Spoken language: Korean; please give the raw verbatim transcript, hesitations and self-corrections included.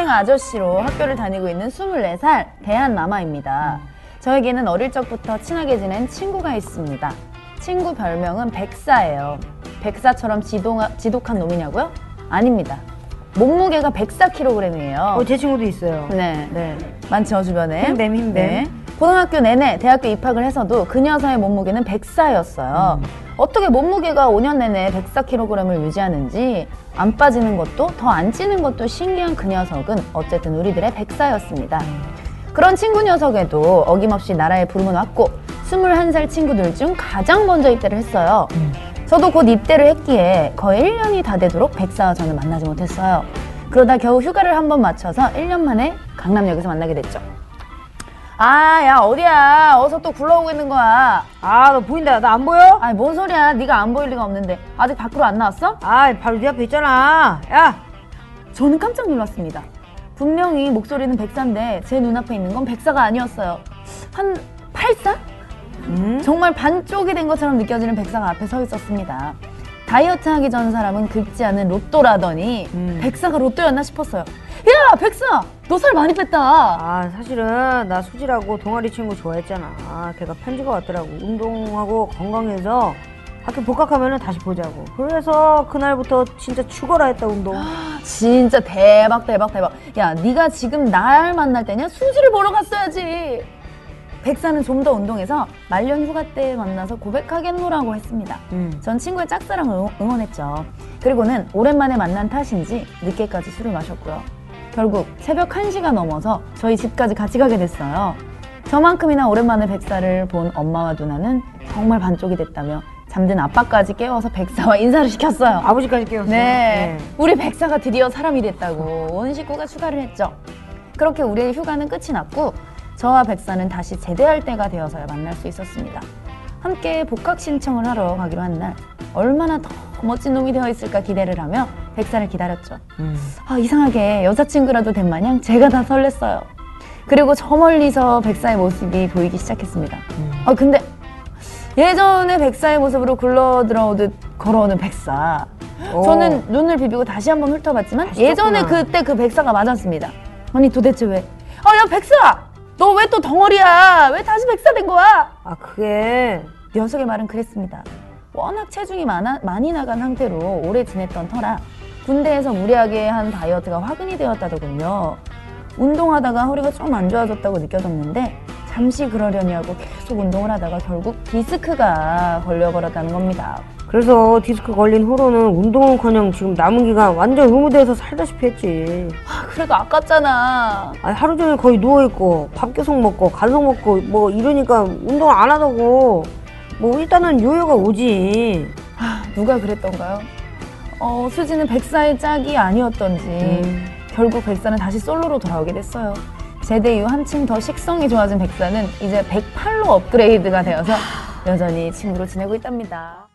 수험생 아저씨로 학교를 다니고 있는 스물네 살 대한마마입니다. 저에게는 어릴 적부터 친하게 지낸 친구가 있습니다. 친구 별명은 백사예요. 백사처럼 지동하, 지독한 놈이냐고요? 아닙니다. 몸무게가 백사 킬로그램이에요. 어, 제 친구도 있어요. 네, 네. 많죠, 주변에. 힘듦, 힘듦. 네. 고등학교 내내 대학교 입학을 해서도 그 녀석의 몸무게는 백사였어요. 음. 어떻게 몸무게가 오 년 내내 백사 킬로그램을 유지하는지, 안 빠지는 것도 더 안 찌는 것도 신기한 그 녀석은 어쨌든 우리들의 백사였습니다. 음. 그런 친구 녀석에도 어김없이 나라의 부름은 왔고 스물한 살 친구들 중 가장 먼저 입대를 했어요. 음. 저도 곧 입대를 했기에 거의 일 년이 다 되도록 백사와 저는 만나지 못했어요. 그러다 겨우 휴가를 한번 맞춰서 일 년 만에 강남역에서 만나게 됐죠. 아, 야, 어디야? 어서 또 굴러오고 있는 거야. 아, 너 보인다. 나 안 보여? 아니, 뭔 소리야. 네가 안 보일 리가 없는데. 아직 밖으로 안 나왔어? 아, 바로 네 앞에 있잖아. 야! 저는 깜짝 놀랐습니다. 분명히 목소리는 백사인데 제 눈앞에 있는 건 백사가 아니었어요. 한 팔사? 음? 정말 반쪽이 된 것처럼 느껴지는 백사가 앞에 서 있었습니다. 다이어트 하기 전 사람은 긁지 않은 로또라더니 음. 백사가 로또였나 싶었어요. 야, 백사! 너 살 많이 뺐다! 아, 사실은 나 수지라고 동아리 친구 좋아했잖아. 아, 걔가 편지가 왔더라고. 운동하고 건강해서 학교 복학하면 다시 보자고. 그래서 그날부터 진짜 죽어라 했다, 운동. 진짜 대박 대박 대박. 야, 네가 지금 날 만날 때냐? 수지를 보러 갔어야지! 백사는 좀 더 운동해서 말년 휴가 때 만나서 고백하겠노라고 했습니다. 음. 전 친구의 짝사랑을 응원했죠. 그리고는 오랜만에 만난 탓인지 늦게까지 술을 마셨고요. 결국 새벽 한 시가 넘어서 저희 집까지 같이 가게 됐어요. 저만큼이나 오랜만에 백사를 본 엄마와 누나는 정말 반쪽이 됐다며 잠든 아빠까지 깨워서 백사와 인사를 시켰어요. 아버지까지 깨웠어요? 네. 네. 우리 백사가 드디어 사람이 됐다고 온 식구가 휴가를 했죠. 그렇게 우리의 휴가는 끝이 났고 저와 백사는 다시 제대할 때가 되어서야 만날 수 있었습니다. 함께 복학 신청을 하러 가기로 한 날 얼마나 더 멋진 놈이 되어 있을까 기대를 하며 백사를 기다렸죠. 음. 아, 이상하게 여자친구라도 된 마냥 제가 다 설렜어요. 그리고 저 멀리서 백사의 모습이 보이기 시작했습니다. 음. 아, 근데 예전의 백사의 모습으로 굴러들어오듯 걸어오는 백사. 오. 저는 눈을 비비고 다시 한번 훑어봤지만 다시 예전에 좋구나. 그때 그 백사가 맞았습니다. 아니, 도대체 왜? 아, 야, 백사! 너 왜 또 덩어리야? 왜 다시 백사 된 거야? 아, 그게... 녀석의 말은 그랬습니다. 워낙 체중이 많아, 많이 나간 상태로 오래 지냈던 터라 군대에서 무리하게 한 다이어트가 화근이 되었다더군요. 운동하다가 허리가 좀 안 좋아졌다고 느껴졌는데 잠시 그러려니 하고 계속 운동을 하다가 결국 디스크가 걸려버렸다는 겁니다. 그래서 디스크 걸린 후로는 운동은커녕 지금 남은 기간 완전 의무대에서 살다시피 했지. 아, 그래도 아깝잖아. 아니, 하루 종일 거의 누워있고 밥 계속 먹고 간식 먹고 뭐 이러니까 운동을 안 하다고 뭐 일단은 요요가 오지. 아, 누가 그랬던가요? 어, 수지는 백사의 짝이 아니었던지 음. 결국 백사는 다시 솔로로 돌아오게 됐어요. 제대 이후 한층 더 식성이 좋아진 백사는 이제 백팔로 업그레이드가 되어서 여전히 친구로 지내고 있답니다.